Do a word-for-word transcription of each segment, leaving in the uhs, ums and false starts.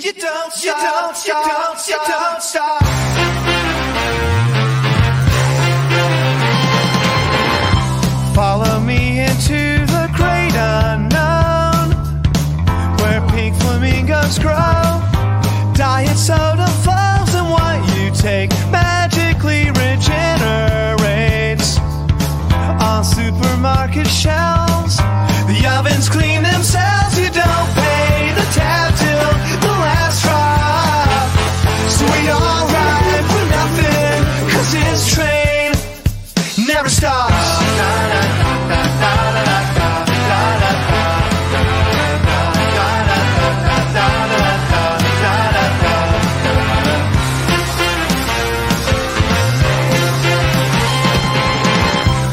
You don't stop, you don't stop, you don't stop, you don't stop. Follow me into the great unknown, where pink flamingos grow, diet soda flows, and what you take magically regenerates on supermarket shelves. The ovens clean themselves, you don't pay the tab till the last drop. So we all ride for nothing, 'cause this train never stops.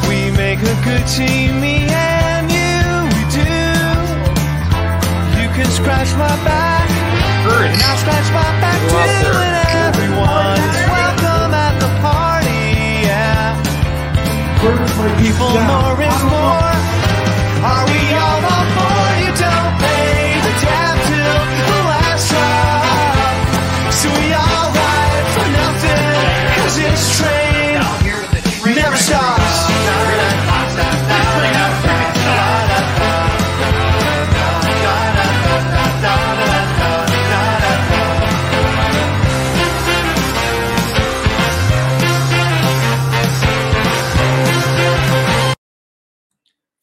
We make a good team, me and you, we do. You can scratch my back, and I'll scratch my back too, and everyone's welcome at the party, yeah. People, more is more. Are we all on board? You don't pay the tab till the last drop. So we all ride for nothing, 'cause this train never stops.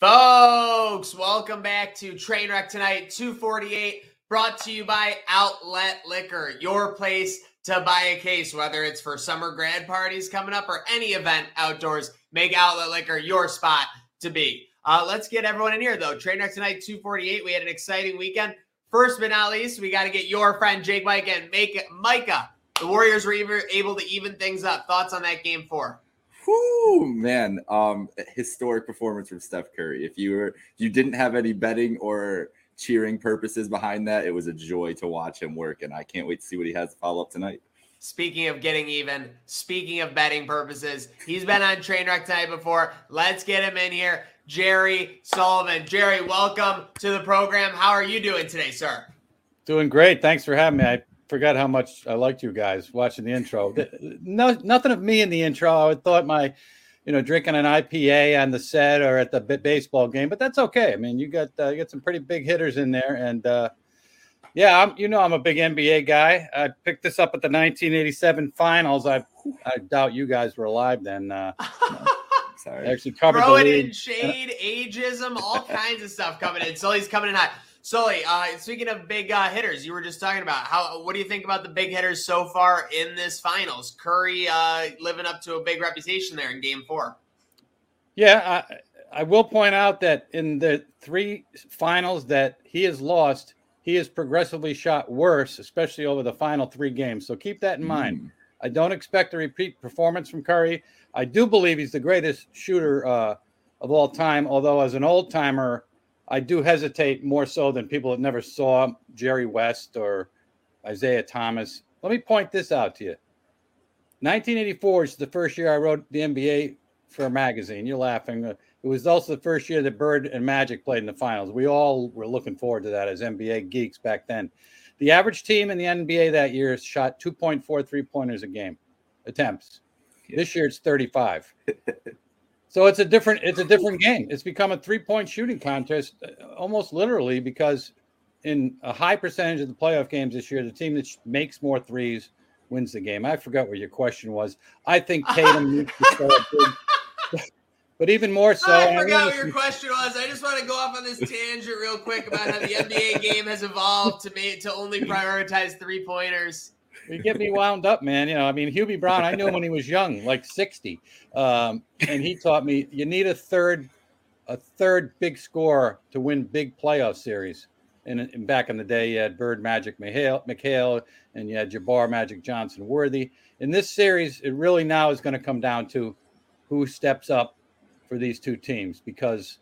Folks, welcome back to Trainwreck Tonight two forty-eight, brought to you by Outlet Liquor, your place to buy a case. Whether it's for summer grad parties coming up or any event outdoors, make Outlet Liquor your spot to be. Uh, let's get everyone in here, though. Trainwreck Tonight two forty-eight, we had an exciting weekend. First but not least, we got to get your friend Jake Mike and make it Micah. The Warriors were even able to even things up. Thoughts on that game four? Whoo, man, um, historic performance from Steph Curry. If you were, if you didn't have any betting or cheering purposes behind that, it was a joy to watch him work, and I can't wait to see what he has to follow up tonight. Speaking of getting even, speaking of betting purposes, he's been on Trainwreck Tonight before. Let's get him in here, Jerry Sullivan. Jerry, welcome to the program. How are you doing today, sir? Doing great. Thanks for having me. I forgot how much I liked you guys watching the intro. No, nothing of me in the intro. I thought my, you know, drinking an I P A on the set or at the b- baseball game, but that's okay. I mean, you got uh, you got some pretty big hitters in there, and uh, yeah, I'm, you know, I'm a big N B A guy. I picked this up at the nineteen eighty-seven finals. I I doubt you guys were alive then. Uh, no. Sorry, I actually covered throwing the in shade, ageism, all kinds of stuff coming in. Sully's coming in hot. Sully, uh, speaking of big uh, hitters, you were just talking about how. What do you think about the big hitters so far in this finals? Curry uh, living up to a big reputation there in Game Four. Yeah, I, I will point out that in the three finals that he has lost, he has progressively shot worse, especially over the final three games. So keep that in mm. mind. I don't expect a repeat performance from Curry. I do believe he's the greatest shooter uh, of all time, although as an old timer, I do hesitate more so than people that never saw Jerry West or Isiah Thomas. Let me point this out to you. nineteen eighty-four is the first year I wrote the N B A for a magazine. You're laughing. It was also the first year that Bird and Magic played in the finals. We all were looking forward to that as N B A geeks back then. The average team in the N B A that year shot two point four three-pointers a game, attempts. This year it's thirty-five. So it's a different it's a different game. It's become a three-point shooting contest almost literally, because in a high percentage of the playoff games this year, the team that makes more threes wins the game. I forgot what your question was. I think Tatum needs to start big, but even more so. I forgot I what your question was. I just want to go off on this tangent real quick about how the N B A game has evolved to make, to only prioritize three-pointers. You get me wound up, man. You know, I mean, Hubie Brown, I knew him when he was young, like sixty. Um, and he taught me you need a third a third big scorer to win big playoff series. And, and back in the day, you had Bird, Magic, McHale, McHale, and you had Jabbar, Magic Johnson, Worthy. In this series, it really now is going to come down to who steps up for these two teams, because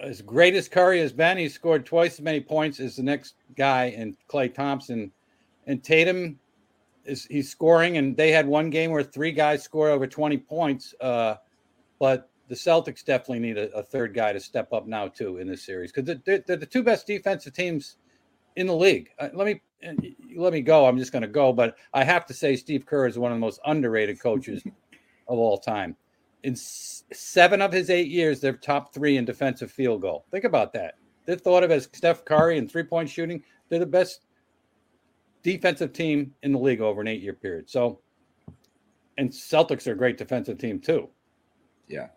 as great as Curry has been, he's scored twice as many points as the next guy in Klay Thompson. And Tatum, is he's scoring, and they had one game where three guys scored over twenty points. Uh, but the Celtics definitely need a, a third guy to step up now, too, in this series. Because they're, they're the two best defensive teams in the league. Uh, let me let me go. I'm just going to go. But I have to say Steve Kerr is one of the most underrated coaches of all time. In s- seven of his eight years, they're top three in defensive field goal. Think about that. They're thought of as Steph Curry and three-point shooting. They're the best defensive team in the league over an eight-year period. So, and Celtics are a great defensive team too. Yeah.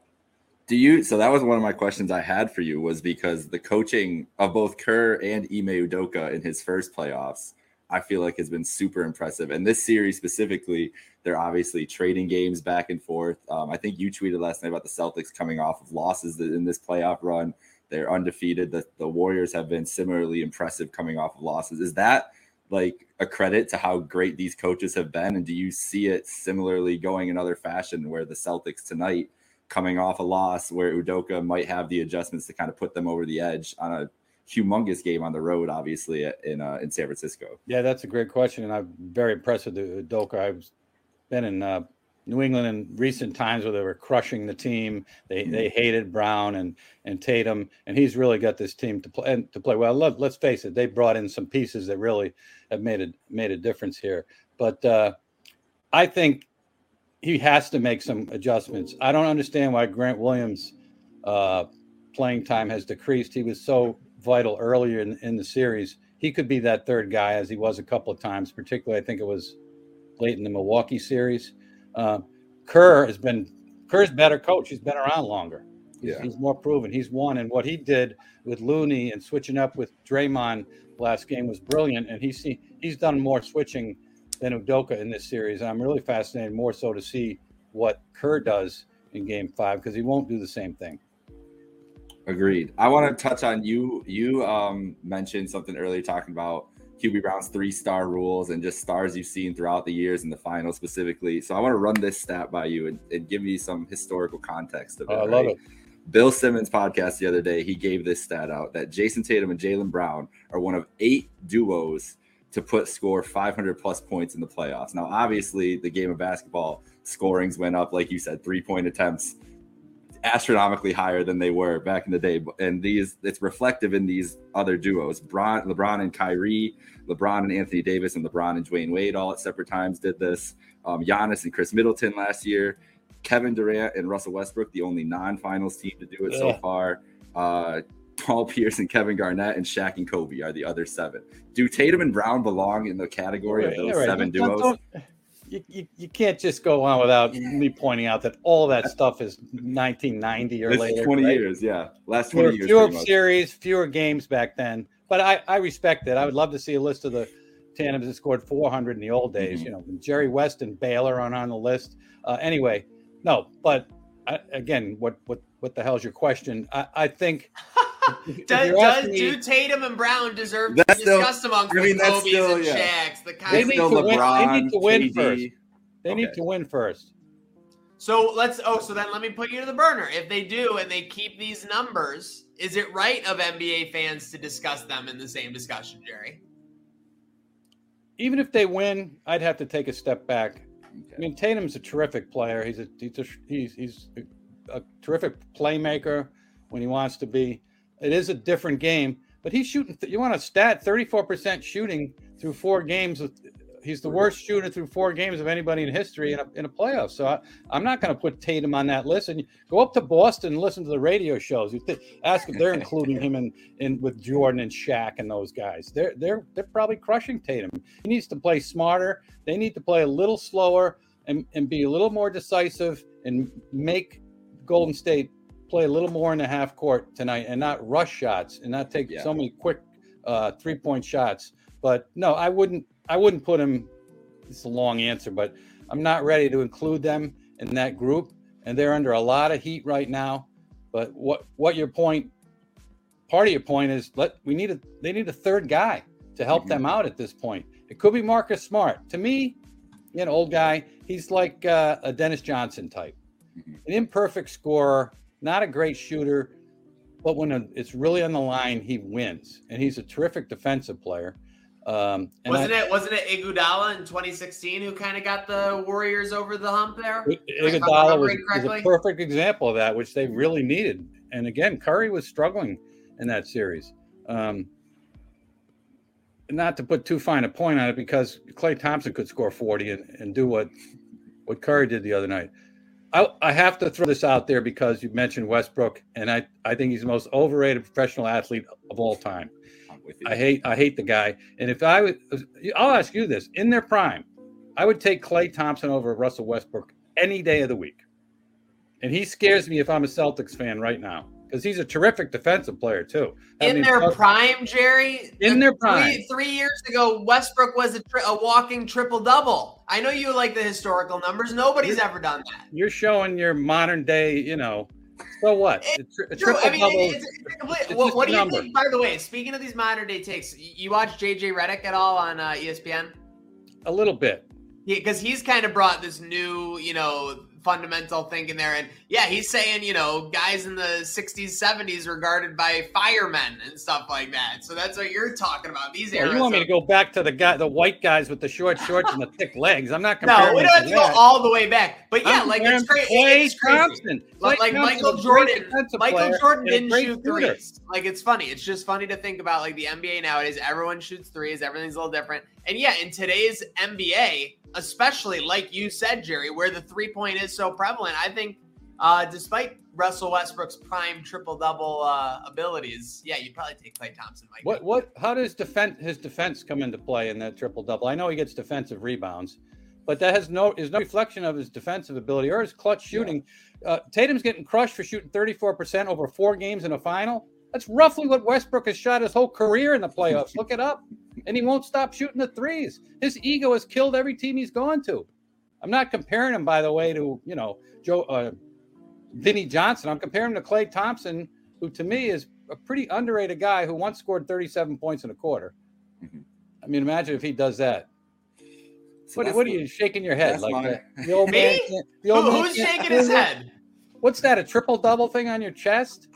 Do you, so that was one of my questions I had for you, was because the coaching of both Kerr and Ime Udoka in his first playoffs, I feel like has been super impressive. And this series specifically, they're obviously trading games back and forth. Um, I think you tweeted last night about the Celtics coming off of losses in this playoff run. They're undefeated. The, the Warriors have been similarly impressive coming off of losses. Is that like a credit to how great these coaches have been? And do you see it similarly going in other fashion where the Celtics tonight coming off a loss where Udoka might have the adjustments to kind of put them over the edge on a humongous game on the road, obviously in uh, in San Francisco? Yeah, that's a great question. And I'm very impressed with Udoka. I've been in uh, New England in recent times where they were crushing the team. They mm-hmm. they hated Brown and, and Tatum, and he's really got this team to play and to play well. Let, let's face it, they brought in some pieces that really have made a made a difference here. But uh, I think he has to make some adjustments. I don't understand why Grant Williams' uh, playing time has decreased. He was so vital earlier in, in the series. He could be that third guy, as he was a couple of times, particularly I think it was late in the Milwaukee series. Uh, Kerr has been Kerr's better coach. He's been around longer. He's, yeah. he's more proven. He's won. And what he did with Looney and switching up with Draymond last game was brilliant. And he's he's done more switching than Udoka in this series. And I'm really fascinated more so to see what Kerr does in game five, because he won't do the same thing. Agreed. I want to touch on you. You um, mentioned something earlier talking about Hubie Brown's three-star rules and just stars you've seen throughout the years in the finals specifically. So I want to run this stat by you and, and give you some historical context of it. Oh, I love right? it. Bill Simmons' podcast the other day, he gave this stat out that Jayson Tatum and Jalen Brown are one of eight duos to put score five hundred plus points in the playoffs. Now, obviously, the game of basketball, scorings went up, like you said, three-point attempts astronomically higher than they were back in the day. And these, it's reflective in these other duos. Bron, LeBron and Kyrie, LeBron and Anthony Davis, and LeBron and Dwayne Wade all at separate times did this. Um, Giannis and Chris Middleton last year. Kevin Durant and Russell Westbrook, the only non-finals team to do it yeah. so far. Uh, Paul Pierce and Kevin Garnett and Shaq and Kobe are the other seven. Do Tatum and Brown belong in the category right, of those right. seven don't, duos? Don't, you, you, you can't just go on without yeah. me pointing out that all that stuff is nineteen ninety or this later. twenty right? years, yeah. Last twenty years. Fewer series, fewer games back then. But I, I respect it. I would love to see a list of the tandems that scored four hundred in the old days. Mm-hmm. You know, Jerry West and Baylor aren't on the list. Uh, anyway, no. But I, again, what what what the hell's your question? I, I think. Does, does me, do Tatum and Brown deserve to be discussed among I mean, Kobe's still, and yeah. Shaq's? The kind they, need LeBron, win, they need to win K D. First. They okay. need to win first. So let's. Oh, so then let me put you to the burner. If they do and they keep these numbers, is it right of N B A fans to discuss them in the same discussion, Jerry? Even if they win, I'd have to take a step back. Okay. I mean, Tatum's a terrific player. He's a he's a, he's, he's a terrific playmaker when he wants to be. It is a different game, but he's shooting. You want a stat, thirty-four percent shooting through four games. He's the worst shooter through four games of anybody in history in a, in a playoff. So I, I'm not going to put Tatum on that list. And go up to Boston and listen to the radio shows. You th- ask if they're including him in, in with Jordan and Shaq and those guys. They're they're they're probably crushing Tatum. He needs to play smarter. They need to play a little slower and, and be a little more decisive and make Golden State play a little more in the half court tonight and not rush shots and not take yeah. so many quick uh, three-point shots. But no, I wouldn't I wouldn't put him – it's a long answer, but I'm not ready to include them in that group, and they're under a lot of heat right now. But what what your point – part of your point is let we need a they need a third guy to help mm-hmm. them out at this point. It could be Marcus Smart. To me, you know, old guy, he's like uh, a Dennis Johnson type, mm-hmm. an imperfect scorer. Not a great shooter, but when it's really on the line, he wins, and he's a terrific defensive player. Um, and wasn't I, it? Wasn't it Iguodala in twenty sixteen who kind of got the Warriors over the hump there? Iguodala was, was a perfect example of that, which they really needed. And again, Curry was struggling in that series. Um, not to put too fine a point on it, because Klay Thompson could score forty and, and do what what Curry did the other night. I, I have to throw this out there because you mentioned Westbrook, and I, I think he's the most overrated professional athlete of all time. I hate I hate the guy. And if I would, I'll ask you this: in their prime, I would take Klay Thompson over Russell Westbrook any day of the week. And he scares me if I'm a Celtics fan right now, because he's a terrific defensive player too. That in their tough. prime, Jerry. In their prime, three, three years ago, Westbrook was a, tri- a walking triple double. I know you like the historical numbers. Nobody's you're, ever done that. You're showing your modern day, you know. So what? It's tri- true. I mean, it's, it's, it's complete, it's well, what do you number. think? By the way, speaking of these modern day takes, you watch J J Redick at all on uh, E S P N? A little bit. Yeah, because he's kind of brought this new, you know, fundamental thinking there. And yeah, he's saying, you know, guys in the sixties, seventies were guarded by firemen and stuff like that. So that's what you're talking about. These yeah, eras. You want me to go back to the guy, the white guys with the short shorts and the thick legs? I'm not comparing. No, we don't have to go all the way back. But yeah, I'm like it's, cra- it's crazy. Like, like Michael Jordan. Michael Jordan didn't shoot threes. Shooter. Like it's funny. It's just funny to think about. Like the N B A nowadays, everyone shoots threes. Everything's a little different. And yeah, in today's N B A, especially like you said, Jerry, where the three-point is so prevalent, I think uh, despite Russell Westbrook's prime triple-double uh, abilities, yeah, you'd probably take Klay Thompson. Mike. What? What? How does defense his defense come into play in that triple-double? I know he gets defensive rebounds, but that has no is no reflection of his defensive ability or his clutch shooting. Yeah. Uh, Tatum's getting crushed for shooting thirty-four percent over four games in a final. That's roughly what Westbrook has shot his whole career in the playoffs. Look it up. And he won't stop shooting the threes. His ego has killed every team he's gone to. I'm not comparing him, by the way, to, you know, Joe uh, Vinny Johnson. I'm comparing him to Klay Thompson, who to me is a pretty underrated guy who once scored thirty-seven points in a quarter. Mm-hmm. I mean, imagine if he does that. So what what the, are you shaking your head like that? The old man, the old Who, who's shaking his head? What's that? A triple double thing on your chest?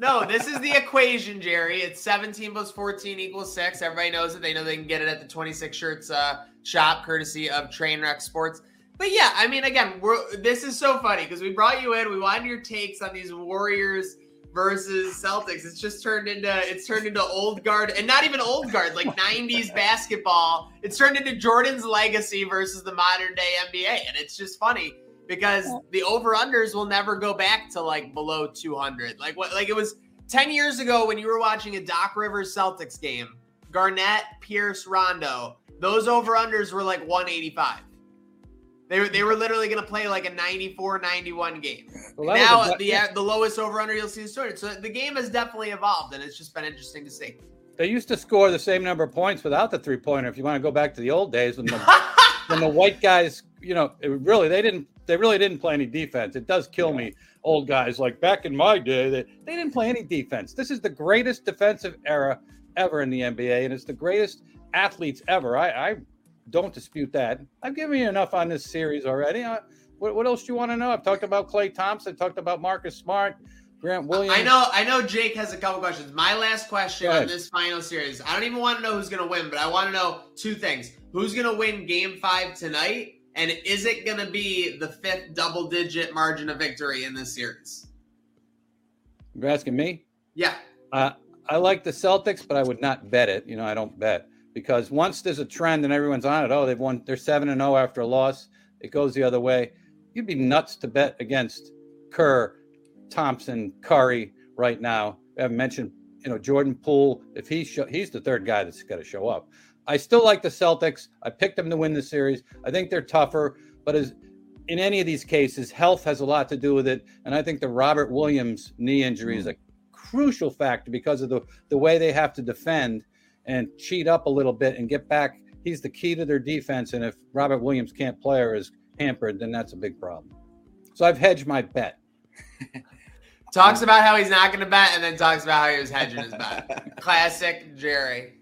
No, this is the equation, Jerry. It's seventeen plus fourteen equals six. Everybody knows it. They know they can get it at the twenty-six Shirts uh, shop, courtesy of Trainwreck Sports. But yeah, I mean, again, we're, this is so funny because we brought you in. We wanted your takes on these Warriors versus Celtics. It's just turned into it's turned into old guard, and not even old guard, like nineties basketball. It's turned into Jordan's legacy versus the modern day N B A, and it's just funny. Because the over-unders will never go back to like below two hundred. Like what? Like it was ten years ago when you were watching a Doc Rivers Celtics game, Garnett, Pierce, Rondo. Those over-unders were like one eighty-five. They were they were literally going to play like a ninety-four ninety-one game. Well, now a, the the lowest over-under you'll see is two hundred. So the game has definitely evolved, and it's just been interesting to see. They used to score the same number of points without the three-pointer. If you want to go back to the old days when the when the white guys, you know, it really they didn't. They really didn't play any defense. It does kill me, old guys. Like back in my day, they, they didn't play any defense. This is the greatest defensive era ever in the N B A, and it's the greatest athletes ever. I, I don't dispute that. I've given you enough on this series already. I, what, what else do you want to know? I've talked about Klay Thompson, talked about Marcus Smart, Grant Williams. I know, I know Jake has a couple questions. My last question on this final series, I don't even want to know who's going to win, but I want to know two things. Who's going to win game five tonight? And is it going to be the fifth double-digit margin of victory in this series? You're asking me? Yeah. Uh, I like the Celtics, but I would not bet it. You know, I don't bet. Because once there's a trend and everyone's on it, oh, they've won, they're seven and oh after a loss, it goes the other way. You'd be nuts to bet against Kerr, Thompson, Curry right now. I haven't mentioned, you know, Jordan Poole. If he show, he's the third guy that's got to show up. I still like the Celtics. I picked them to win the series. I think they're tougher, but as in any of these cases, health has a lot to do with it. And I think the Robert Williams knee injury is a crucial factor because of the, the way they have to defend and cheat up a little bit and get back. He's the key to their defense. And if Robert Williams can't play or is hampered, then that's a big problem. So I've hedged my bet. Talks about how he's not going to bet and then talks about how he was hedging his bet. Classic Jerry.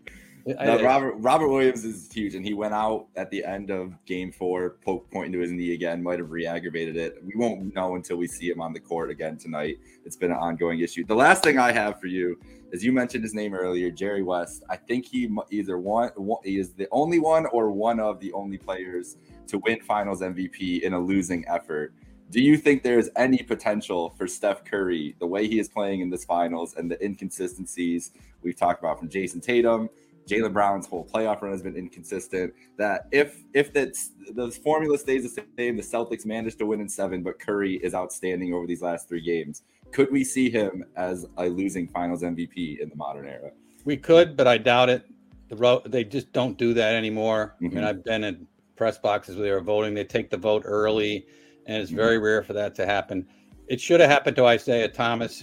No, Robert Robert Williams is huge, and he went out at the end of game four, poke, pointing to his knee again, might have re-aggravated it. We won't know until we see him on the court again tonight. It's been an ongoing issue. The last thing I have for you is you mentioned his name earlier, Jerry West. I think he either one, one he is the only one or one of the only players to win Finals M V P in a losing effort. Do you think there is any potential for Steph Curry, the way he is playing in this Finals and the inconsistencies we've talked about from Jayson Tatum, Jalen Brown's whole playoff run has been inconsistent. That if if that's, the formula stays the same, the Celtics managed to win in seven, but Curry is outstanding over these last three games. Could we see him as a losing Finals M V P in the modern era? We could, but I doubt it. The ro- they just don't do that anymore. Mm-hmm. I mean, I've been in press boxes where they were voting. They take the vote early, and it's very mm-hmm. rare for that to happen. It should have happened to Isiah Thomas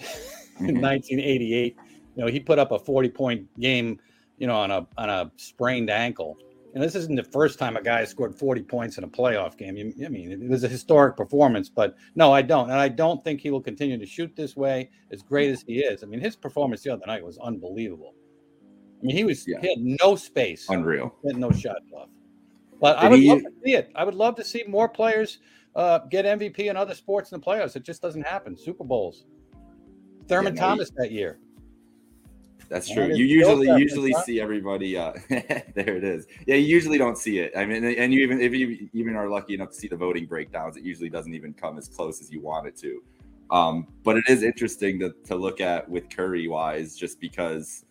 in mm-hmm. nineteen eighty-eight. You know, he put up a forty-point game, you know, on a on a sprained ankle. And this isn't the first time a guy has scored forty points in a playoff game. You, I mean, it was a historic performance, but no, I don't. And I don't think he will continue to shoot this way, as great as he is. I mean, his performance the other night was unbelievable. I mean, he was yeah. he had no space. Unreal. He had no shot left. But Did I would he, love to see it. I would love to see more players uh, get M V P in other sports in the playoffs. It just doesn't happen. Super Bowls. Thurman yeah, no, Thomas he, that year. That's true. You usually usually see everybody. Uh, there it is. Yeah, you usually don't see it. I mean, and you even if you even are lucky enough to see the voting breakdowns, it usually doesn't even come as close as you want it to. Um, but it is interesting to, to look at with Curry wise, just because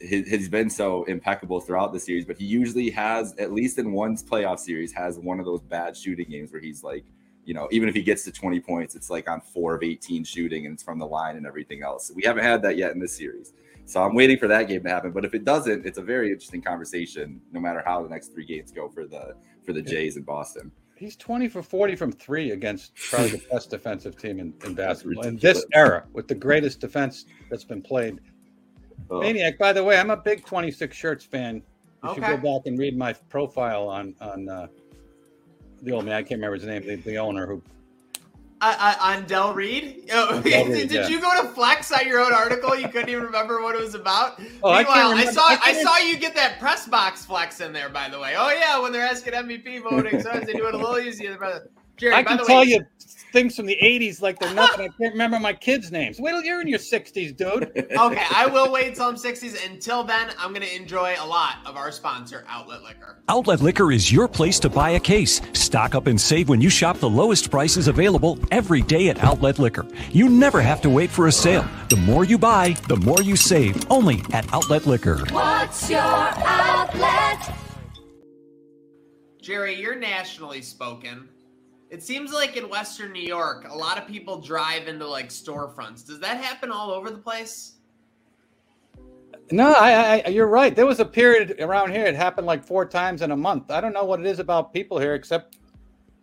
he, he's been so impeccable throughout the series. But he usually has, at least in one playoff series, has one of those bad shooting games where he's like, you know, even if he gets to twenty points, it's like on four of eighteen shooting and it's from the line and everything else. We haven't had that yet in this series. So I'm waiting for that game to happen. But if it doesn't, it's a very interesting conversation, no matter how the next three games go for the for the Jays in Boston. He's twenty for forty from three against probably the best defensive team in, in basketball. In this era, with the greatest defense that's been played. Oh. Maniac, by the way, I'm a big twenty-six Shirts fan. You okay. should go back and read my profile on, on uh, the old man. I can't remember his name, the, the owner who... I, I, on Del Reed? Oh, did Reed, did yeah. you go to Flex on your own article? You couldn't even remember what it was about? Oh, Meanwhile, I, I saw I, I saw you get that press box flex in there, by the way. Oh, yeah, when they're asking M V P voting, sometimes they do it a little easier. Jerry, I by can the tell way, you things from the eighties like they're nothing. I can't remember my kids' names. Wait till you're in your sixties, dude. Okay, I will wait till I'm sixties. Until then, I'm going to enjoy a lot of our sponsor, Outlet Liquor. Outlet Liquor is your place to buy a case. Stock up and save when you shop the lowest prices available every day at Outlet Liquor. You never have to wait for a sale. The more you buy, the more you save. Only at Outlet Liquor. What's your outlet? Jerry, you're nationally spoken. It seems like in Western New York, a lot of people drive into like storefronts. Does that happen all over the place? No, I, I, you're right. There was a period around here. It happened like four times in a month. I don't know what it is about people here, except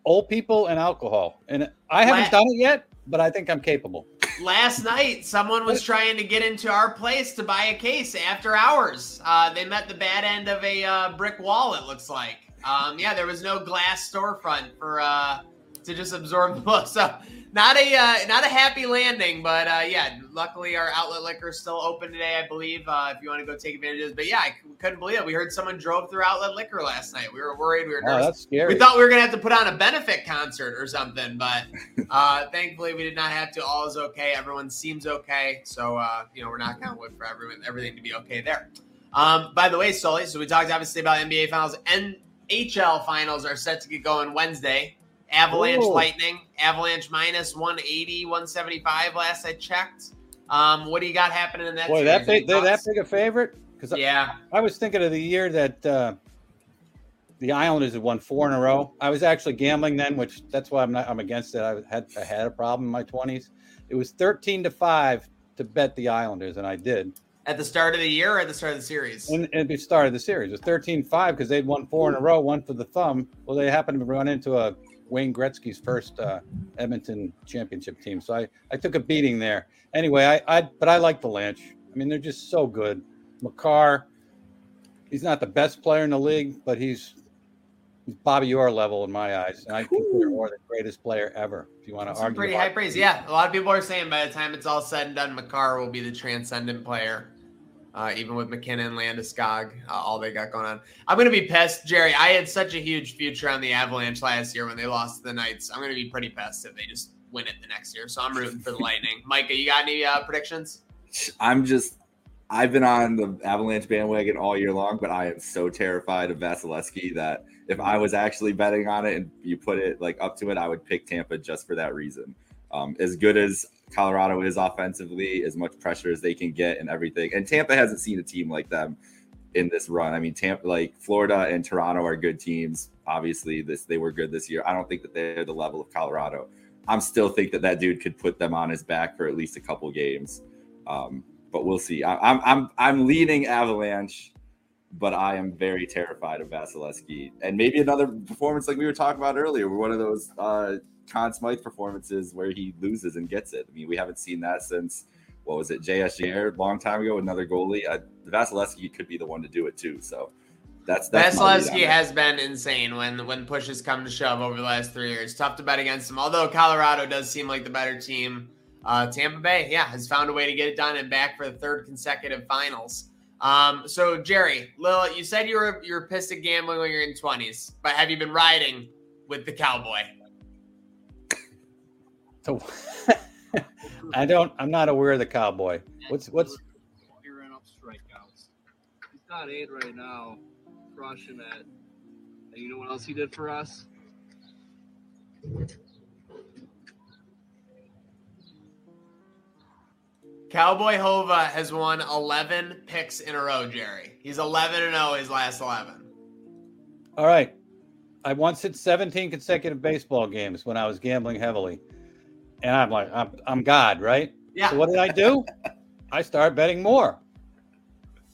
old people and alcohol. And I haven't La- done it yet, but I think I'm capable. Last night, someone was trying to get into our place to buy a case after hours. Uh, they met the bad end of a uh, brick wall, it looks like. Um, yeah, there was no glass storefront for... Uh, to just absorb the blow. So not a uh, not a happy landing, but uh, yeah, luckily our Outlet Liquor is still open today, I believe, uh, if you want to go take advantage of it. But yeah, I c- couldn't believe it. We heard someone drove through Outlet Liquor last night. We were worried. We were nervous. Oh, that's scary. We thought we were going to have to put on a benefit concert or something, but uh, thankfully we did not have to. All is okay. Everyone seems okay. So, uh, you know, we're knocking on wood for everyone, everything to be okay there. Um, by the way, Sully, so we talked obviously about N B A Finals. N H L Finals are set to get going Wednesday. Avalanche Ooh. Lightning, Avalanche minus one eighty, one seventy-five last I checked. Um, what do you got happening in that Boy, series? That big, they're that big a favorite? Because yeah. I, I was thinking of the year that uh, the Islanders had won four in a row. I was actually gambling then, which that's why I'm not. I'm against it. I had I had a problem in my twenties. It was thirteen to five to bet the Islanders, and I did. At the start of the year or at the start of the series? And at the start of the series. It was thirteen five because they'd won four in a row, one for the thumb. Well, they happened to run into a Wayne Gretzky's first uh, Edmonton championship team. So I, I took a beating there. Anyway, I, I but I like the Lanch. I mean, they're just so good. Makar, he's not the best player in the league, but he's he's Bobby Orr level in my eyes. And I consider Orr the greatest player ever, if you want to argue. Pretty high praise, yeah. A lot of people are saying by the time it's all said and done, Makar will be the transcendent player. Uh, even with McKinnon, Landeskog, uh, all they got going on. I'm going to be pissed, Jerry. I had such a huge future on the Avalanche last year when they lost to the Knights. I'm going to be pretty pissed if they just win it the next year. So I'm rooting for the Lightning. Micah, you got any uh, predictions? I'm just – I've been on the Avalanche bandwagon all year long, but I am so terrified of Vasilevskiy that if I was actually betting on it and you put it like up to it, I would pick Tampa just for that reason. Um, as good as Colorado is offensively, as much pressure as they can get and everything. And Tampa hasn't seen a team like them in this run. I mean, Tampa, like Florida and Toronto are good teams. Obviously, this they were good this year. I don't think that they're the level of Colorado. I'm still think that that dude could put them on his back for at least a couple games. Um, but we'll see. I, I'm I'm I'm leading Avalanche, but I am very terrified of Vasilevskiy. And maybe another performance like we were talking about earlier, one of those uh, Conn Smythe performances where he loses and gets it. I mean, we haven't seen that since, what was it, J S J R, long time ago, another goalie. Uh, Vasilevskiy could be the one to do it too. So that's that's Vasilevskiy has been insane when when pushes come to shove over the last three years. Tough to bet against him, although Colorado does seem like the better team. Uh, Tampa Bay, yeah, has found a way to get it done and back for the third consecutive finals. Um, so Jerry, Lil, you said you were you were pissed at gambling when you're in twenties, but have you been riding with the cowboy? So I don't. I'm not aware of the cowboy. What's what's? He ran up strikeouts. He's not eight right now, crushing it. And you know what else he did for us? Cowboy Hova has won eleven picks in a row, Jerry. He's eleven and oh his last eleven. All right. I once hit seventeen consecutive baseball games when I was gambling heavily. And I'm like, I'm, I'm God, right? Yeah. So what did I do? I started betting more.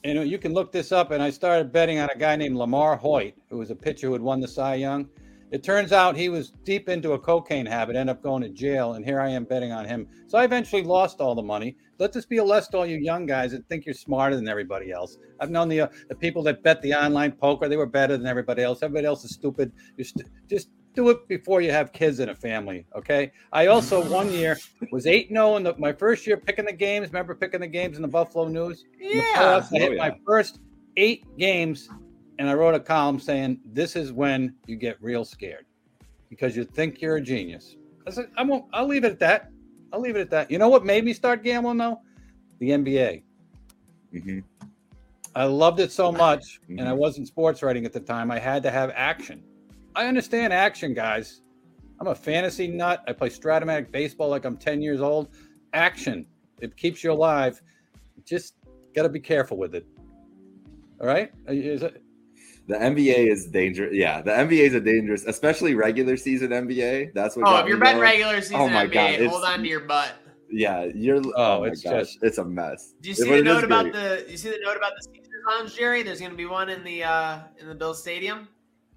And you can look this up. And I started betting on a guy named Lamar Hoyt, who was a pitcher who had won the Cy Young. It turns out he was deep into a cocaine habit, ended up going to jail, and here I am betting on him. So I eventually lost all the money. Let this be a lesson to all you young guys that think you're smarter than everybody else. I've known the, uh, the people that bet the online poker. They were better than everybody else. Everybody else is stupid. You're st- just do it before you have kids and a family, okay? I also, one year, was eight and oh in the, my first year picking the games. Remember picking the games in the Buffalo News? Yeah. Playoffs, I hit oh, yeah. my first eight games. And I wrote a column saying, this is when you get real scared because you think you're a genius. I said, I won't, I'll leave it at that. I'll leave it at that. You know what made me start gambling though? The N B A. Mm-hmm. I loved it so much. Mm-hmm. And I wasn't sports writing at the time. I had to have action. I understand action, guys. I'm a fantasy nut. I play Stratomatic baseball like I'm ten years old. Action. It keeps you alive. Just got to be careful with it. All right. Is it? The N B A is dangerous. Yeah, the N B A is a dangerous, especially regular season N B A. That's what. Oh, if you're betting regular season oh N B A, God, hold on to your butt. Yeah, you're. Oh, oh it's gosh, just it's a mess. Do you see the note about the? You see the note about the Caesars Lounge, Jerry? There's going to be one in the uh, in the Bills Stadium.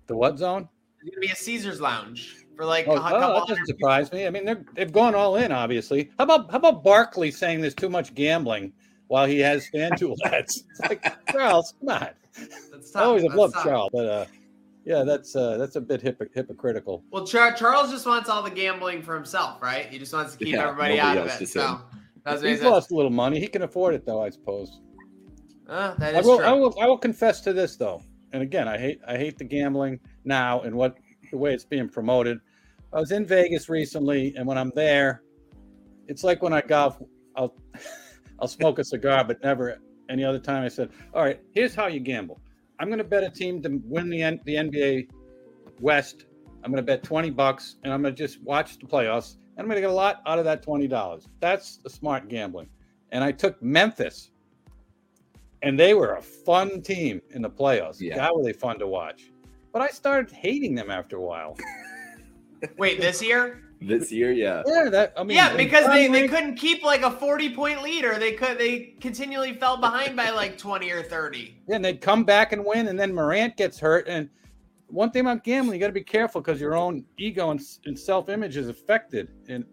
The what zone? There's going to be a Caesars Lounge for like. Oh, a couple oh that doesn't surprise people. me. I mean, they're they've gone all in, obviously. How about how about Barkley saying there's too much gambling while he has FanDuel ads? It's like Charles, come on. That's I always have loved Charles, but uh, yeah, that's uh, that's a bit hip- hypocritical. Well, Char- Charles just wants all the gambling for himself, right? He just wants to keep yeah, everybody out of it. So that's he's lost a little money. He can afford it, though, I suppose. Uh, that is I will, true. I will, I will confess to this, though. And again, I hate I hate the gambling now and what the way it's being promoted. I was in Vegas recently, and when I'm there, it's like when I golf, I'll I'll smoke a cigar, but never. Any other time I said, all right, here's how you gamble. I'm going to bet a team to win the N- the N B A West. I'm going to bet twenty bucks and I'm going to just watch the playoffs. And I'm going to get a lot out of that twenty dollars. That's the smart gambling. And I took Memphis and they were a fun team in the playoffs. Yeah. God, were they fun to watch. But I started hating them after a while. Wait, this year? This year, yeah. Yeah, that, I mean, yeah, because they, they couldn't keep like a forty point lead, or they could they continually fell behind by like twenty or thirty. Then they'd come back and win, and then Morant gets hurt. And one thing about gambling, you got to be careful because your own ego and, and self-image is affected. And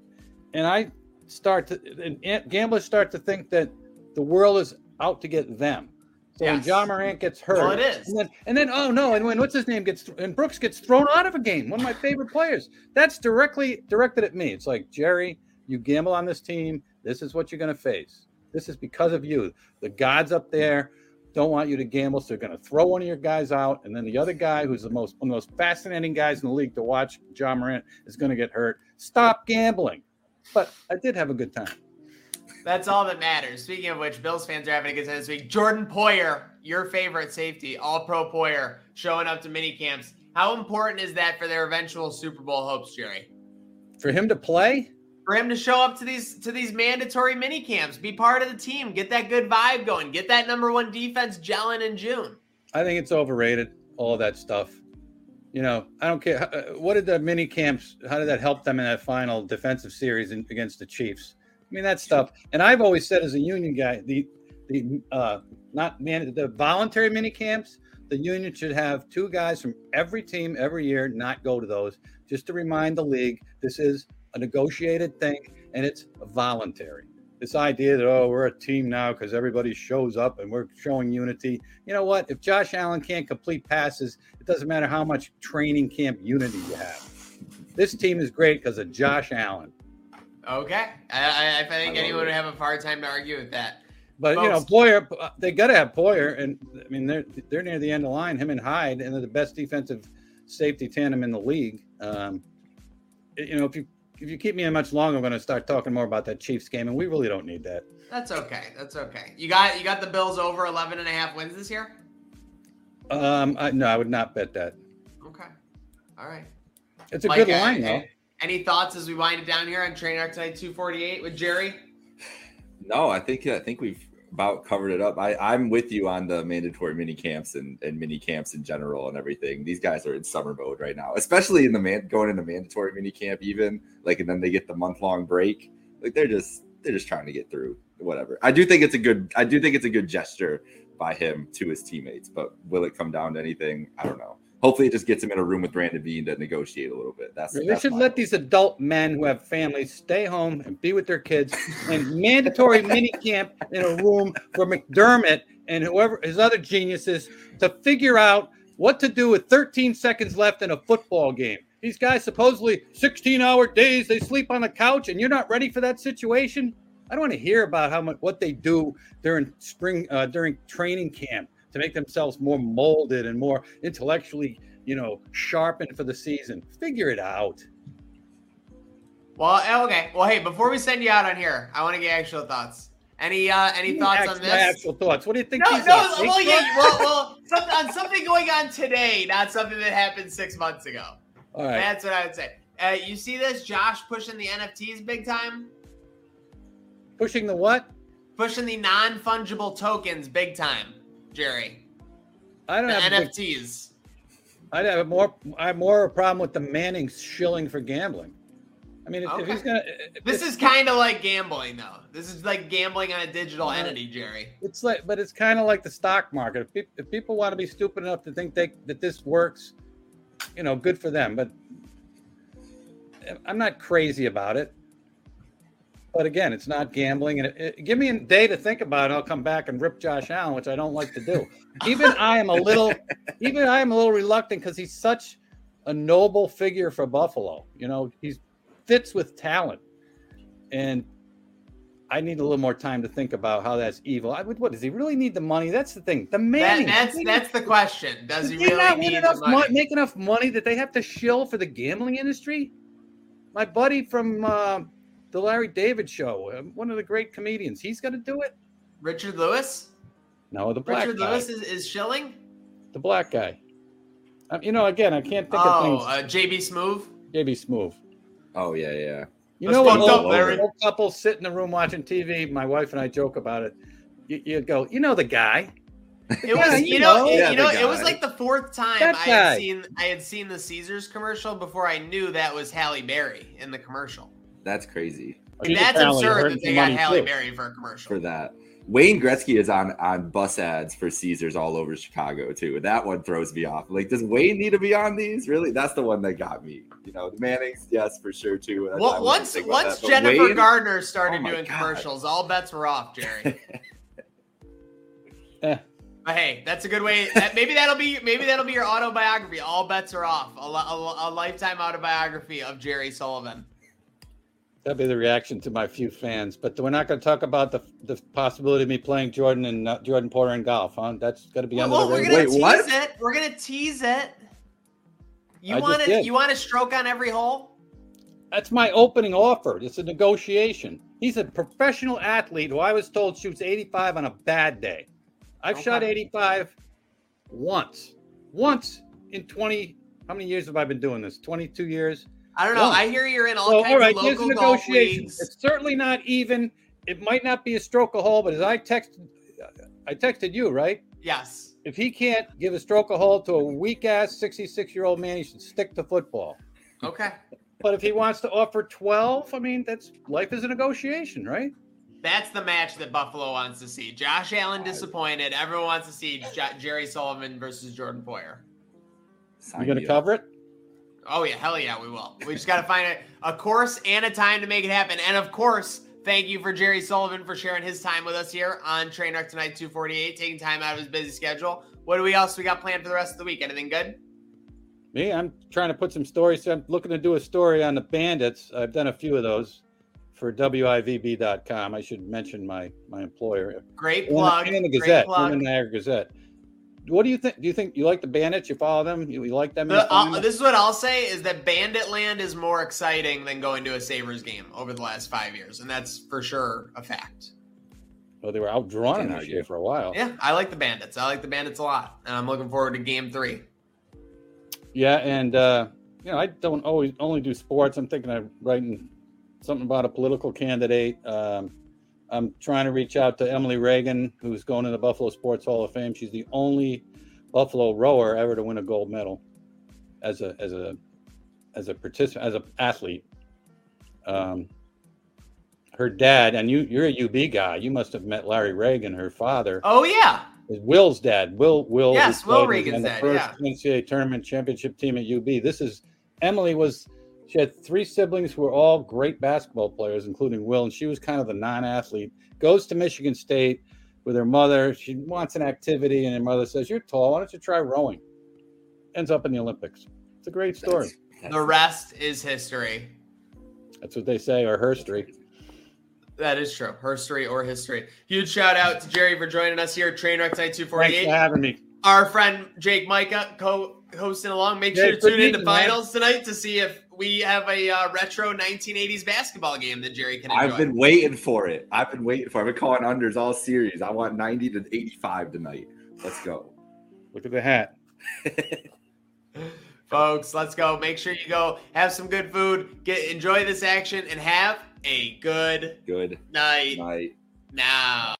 and I start to and gamblers start to think that the world is out to get them. So yes. When Ja Morant gets hurt, well, it is. And, then, and then oh no, and when what's his name gets th- and Brooks gets thrown out of a game, one of my favorite players. That's directly directed at me. It's like, Jerry, you gamble on this team. This is what you're going to face. This is because of you. The gods up there don't want you to gamble, so they're going to throw one of your guys out, and then the other guy, who's the most one of the most fascinating guys in the league to watch, Ja Morant, is going to get hurt. Stop gambling. But I did have a good time. That's all that matters. Speaking of which, Bills fans are having a good time this week. Jordan Poyer, your favorite safety, all-pro Poyer, showing up to mini camps. How important is that for their eventual Super Bowl hopes, Jerry? For him to play? For him to show up to these to these mandatory mini camps, be part of the team, get that good vibe going, get that number one defense gelling in June. I think it's overrated, all that stuff. You know, I don't care. What did the mini camps, how did that help them in that final defensive series in, against the Chiefs? I mean, that stuff. And I've always said as a union guy, the the uh, not man, the voluntary mini camps, the union should have two guys from every team every year not go to those, just to remind the league this is a negotiated thing and it's voluntary. This idea that, oh, we're a team now because everybody shows up and we're showing unity. You know what? If Josh Allen can't complete passes, it doesn't matter how much training camp unity you have. This team is great because of Josh Allen. Okay. I, I think I anyone it. would have a hard time to argue with that. But, Most. you know, Poyer, they got to have Poyer. And, I mean, they're they're near the end of the line, him and Hyde, and they're the best defensive safety tandem in the league. Um, you know, if you If you keep me in much longer, I'm going to start talking more about that Chiefs game, and we really don't need that. That's okay. That's okay. You got you got the Bills over eleven and a half wins this year? Um, I, no, I would not bet that. Okay. All right. It's a Mike, good line, uh, though. Any thoughts as we wind it down here on Train Arc Tonight two forty-eight with Jerry? No, I think I think we've about covered it up. I, I'm with you on the mandatory mini camps and, and mini camps in general and everything. These guys are in summer mode right now, especially in the man going into mandatory mini camp, even like, and then they get the month long break. Like they're just, they're just trying to get through whatever. I do think it's a good, I do think it's a good gesture by him to his teammates, but will it come down to anything? I don't know. Hopefully it just gets him in a room with Brandon Bean to negotiate a little bit. That's They that's should let opinion. These adult men who have families stay home and be with their kids and mandatory mini camp in a room for McDermott and whoever his other geniuses to figure out what to do with thirteen seconds left in a football game. These guys supposedly sixteen hour days, they sleep on the couch and you're not ready for that situation. I don't want to hear about how much, what they do during spring, uh, during training camp, to make themselves more molded and more intellectually, you know, sharpened for the season. Figure it out. Well, okay. Well, hey, before we send you out on here, I want to get actual thoughts. Any uh, any you thoughts on this? Actual thoughts. What do you think? No, no. Well, yeah, well, well, something, on something going on today, not something that happened six months ago. All right. That's what I would say. Uh, you see this, Josh pushing the N F Ts big time. Pushing the what? Pushing the non-fungible tokens big time. Jerry, I don't the have N F Ts. I'd have more. I have more a problem with the Manning shilling for gambling. I mean, if, okay. if he's gonna, if this is kind of like gambling, though. This is like gambling on a digital uh, entity, Jerry. It's like, but it's kind of like the stock market. If, pe- if people want to be stupid enough to think they, that this works, you know, good for them. But I'm not crazy about it. But again, it's not gambling. And it, it, give me a day to think about it. I'll come back and rip Josh Allen, which I don't like to do. Even I am a little, even I am a little reluctant because he's such a noble figure for Buffalo. You know, he fits with talent, and I need a little more time to think about how that's evil. I would. What does he really need the money? That's the thing. The man. That, that's that's the question. Does, does he really not need enough the money? Mo- make enough money that they have to shill for the gambling industry? My buddy from. Uh, The Larry David Show, one of the great comedians. He's going to do it. Richard Lewis? No, the black Richard guy. Richard Lewis is, is shilling? The black guy. Um, you know, again, I can't think oh, of things. Oh, uh, J B Smoove? J B Smoove. Oh, yeah, yeah. You Let's know what? Old, old couple sit in the room watching T V. My wife and I joke about it. You, you go, you know the guy. It was, yeah, you, you know, know. Yeah, you know, it was like the fourth time I had seen I had seen the Caesars commercial before I knew that was Halle Berry in the commercial. That's crazy. And that's absurd that they got Halle Berry for a commercial. For that. Wayne Gretzky is on, on bus ads for Caesars all over Chicago, too. That one throws me off. Like, does Wayne need to be on these? Really? That's the one that got me. You know, the Mannings, yes, for sure, too. Well, once once Jennifer Wayne, Gardner started oh doing God. commercials, all bets were off, Jerry. eh. But hey, that's a good way. That, maybe that'll be maybe that'll be your autobiography. All bets are off. A, a, a lifetime autobiography of Jerry Sullivan. That'd be the reaction to my few fans, but we're not going to talk about the the possibility of me playing Jordan and uh, Jordan Poyer in golf. Huh? That's going to be well, under well, the radar. Wait, tease what? It. We're going to tease it. You want to you want to stroke on every hole? That's my opening offer. It's a negotiation. He's a professional athlete who I was told shoots eighty-five on a bad day. I've okay. shot eighty-five once, once in twenty. How many years have I been doing this? Twenty-two years. I don't know. Well, I hear you're in all well, kinds all right, of local negotiations. It's certainly not even. It might not be a stroke of hole, but as I texted, I texted you, right? Yes. if he can't give a stroke of hole to a weak-ass sixty-six-year-old man, he should stick to football. Okay. But if he wants to offer twelve, I mean, that's life is a negotiation, right? That's the match that Buffalo wants to see. Josh Allen disappointed. Everyone wants to see J- Jerry Sullivan versus Jordan Poyer. You going to cover it? Oh, yeah. Hell yeah, we will. We just got to find a, a course and a time to make it happen. And, of course, thank you for Jerry Sullivan for sharing his time with us here on Trainwreck Tonight two forty-eight, taking time out of his busy schedule. What do we else we got planned for the rest of the week? Anything good? Me? I'm trying to put some stories. I'm looking to do a story on the Bandits. I've done a few of those for W I V B dot com. I should mention my my employer. Great plug. And the Gazette. And the Niagara Gazette. What do you think? Do you think you like the Bandits? You follow them? You, you like them? The, uh, this is what I'll say is that Bandit Land is more exciting than going to a Sabres game over the last five years. And that's for sure a fact. Well, they were outdrawn in that game for a while. Yeah, I like the Bandits. I like the Bandits a lot. And I'm looking forward to game three. Yeah, and, uh, you know, I don't always only do sports. I'm thinking of writing something about a political candidate. Um, I'm trying to reach out to Emily Reagan, who's going to the Buffalo Sports Hall of Fame. She's the only Buffalo rower ever to win a gold medal as a as a as a participant, as an athlete. Um, her dad, and you you're a U B guy. You must have met Larry Reagan, her father. Oh yeah, is Will's dad. Will Will. Yes, Will Reagan's dad. Yeah. N C double A tournament championship team at U B. This is Emily was. She had three siblings who were all great basketball players, including Will, and she was kind of the non-athlete. Goes to Michigan State with her mother. She wants an activity, and her mother says, "You're tall. Why don't you try rowing?" Ends up in the Olympics. It's a great story. That's, the rest is history. That's what they say, or herstory. That is true. Herstory or history. Huge shout out to Jerry for joining us here at Trainwreck Tonight two forty-eight. Thanks for having me. Our friend Jake Micah, co-hosting along. Make yeah, sure to tune in to finals man. Tonight to see if we have a uh, retro nineteen eighties basketball game that Jerry can enjoy. I've been waiting for it. I've been waiting for it. I've been calling unders all series. I want ninety to eighty-five tonight. Let's go. Look at the hat. Folks, let's go. Make sure you go have some good food, get enjoy this action, and have a good, good night, night. Now.